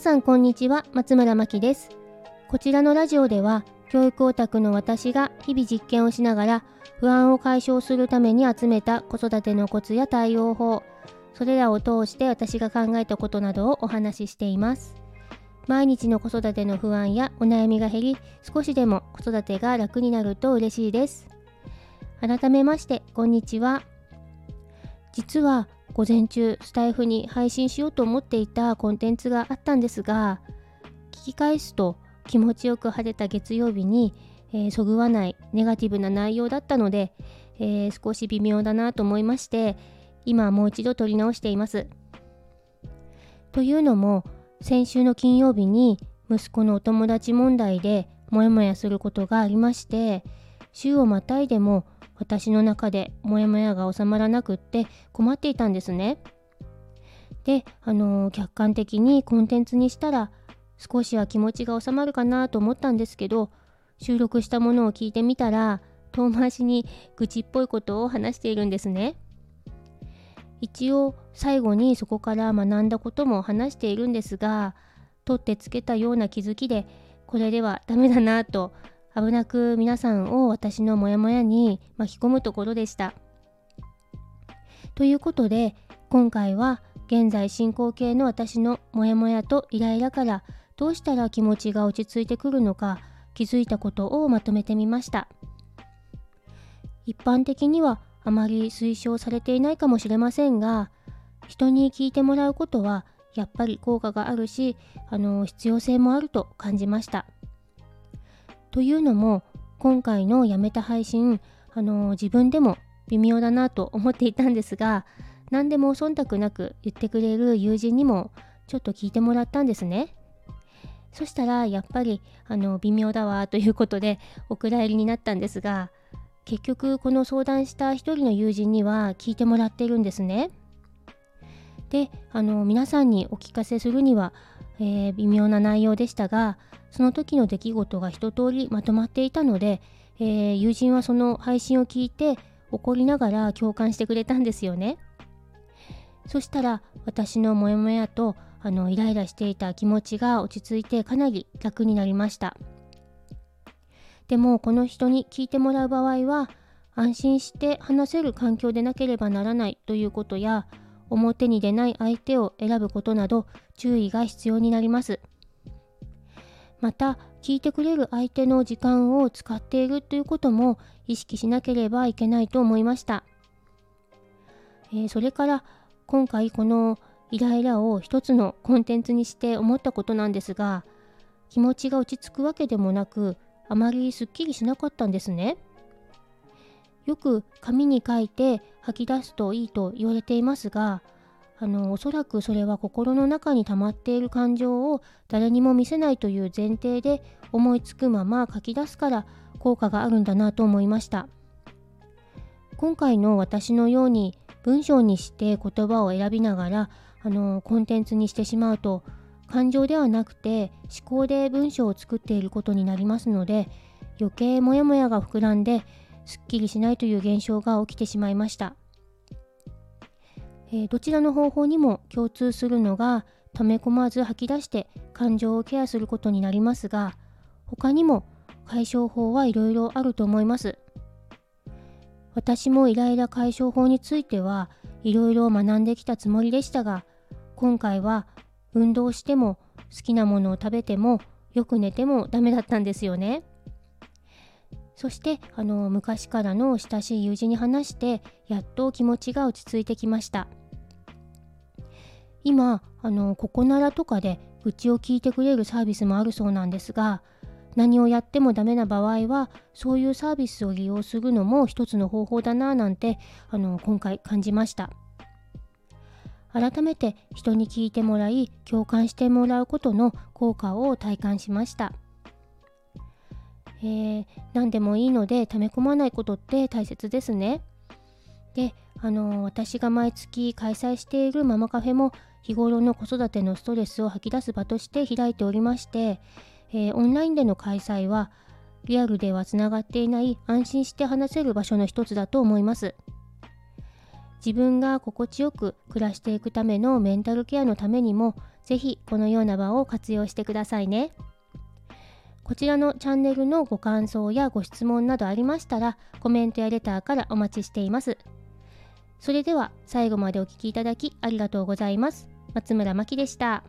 皆さんこんにちは、松村真希です。こちらのラジオでは教育オタクの私が日々実験をしながら不安を解消するために集めた子育てのコツや対応法、それらを通して私が考えたことなどをお話ししています。毎日の子育ての不安やお悩みが減り、少しでも子育てが楽になると嬉しいです。改めましてこんにちは。実は午前中スタイフに配信しようと思っていたコンテンツがあったんですが、聞き返すと気持ちよく晴れた月曜日に、そぐわないネガティブな内容だったので、少し微妙だなと思いまして、今もう一度撮り直しています。というのも先週の金曜日に息子のお友達問題でモヤモヤすることがありまして、週をまたいでも私の中でモヤモヤが収まらなくって困っていたんですね。で、客観的にコンテンツにしたら少しは気持ちが収まるかなと思ったんですけど、収録したものを聞いてみたら遠回しに愚痴っぽいことを話しているんですね。一応最後にそこから学んだことも話しているんですが、取ってつけたような気づきでこれではダメだなと、危なく皆さんを私のモヤモヤに巻き込むところでした。ということで今回は現在進行形の私のモヤモヤとイライラからどうしたら気持ちが落ち着いてくるのか、気づいたことをまとめてみました。一般的にはあまり推奨されていないかもしれませんが、人に聞いてもらうことはやっぱり効果があるし、必要性もあると感じました。というのも今回のやめた配信、自分でも微妙だなと思っていたんですが、何でも忖度なく言ってくれる友人にもちょっと聞いてもらったんですね。そしたらやっぱり微妙だわということでお蔵入りになったんですが、結局この相談した一人の友人には聞いてもらってるんですね。で、皆さんにお聞かせするには、微妙な内容でしたが、その時の出来事が一通りまとまっていたので、友人はその配信を聞いて怒りながら共感してくれたんですよね。そしたら私のモヤモヤとイライラしていた気持ちが落ち着いてかなり楽になりました。でもこの人に聞いてもらう場合は安心して話せる環境でなければならないということや、表に出ない相手を選ぶことなど注意が必要になります。また聞いてくれる相手の時間を使っているということも意識しなければいけないと思いました。それから今回このイライラを一つのコンテンツにして思ったことなんですが、気持ちが落ち着くわけでもなく、あまりすっきりしなかったんですね。よく紙に書いて吐き出すといいと言われていますが、おそらくそれは心の中に溜まっている感情を誰にも見せないという前提で思いつくまま書き出すから効果があるんだなと思いました。今回の私のように文章にして言葉を選びながらコンテンツにしてしまうと、感情ではなくて思考で文章を作っていることになりますので、余計モヤモヤが膨らんですっきりしないという現象が起きてしまいました。どちらの方法にも共通するのが、溜め込まず吐き出して感情をケアすることになりますが、他にも解消法はいろいろあると思います。私もイライラ解消法についてはいろいろ学んできたつもりでしたが、今回は運動しても好きなものを食べてもよく寝てもダメだったんですよね。そして昔からの親しい友人に話してやっと気持ちが落ち着いてきました。今ここならとかで愚痴を聞いてくれるサービスもあるそうなんですが、何をやってもダメな場合はそういうサービスを利用するのも一つの方法だななんて今回感じました。改めて人に聞いてもらい共感してもらうことの効果を体感しました。何でもいいので溜め込まないことって大切ですね。で、私が毎月開催しているママカフェも日頃の子育てのストレスを吐き出す場として開いておりまして、オンラインでの開催はリアルではつながっていない安心して話せる場所の一つだと思います。自分が心地よく暮らしていくためのメンタルケアのためにも、ぜひこのような場を活用してくださいね。こちらのチャンネルのご感想やご質問などありましたら、コメントやレターからお待ちしています。それでは最後までお聞きいただきありがとうございます。松村真希でした。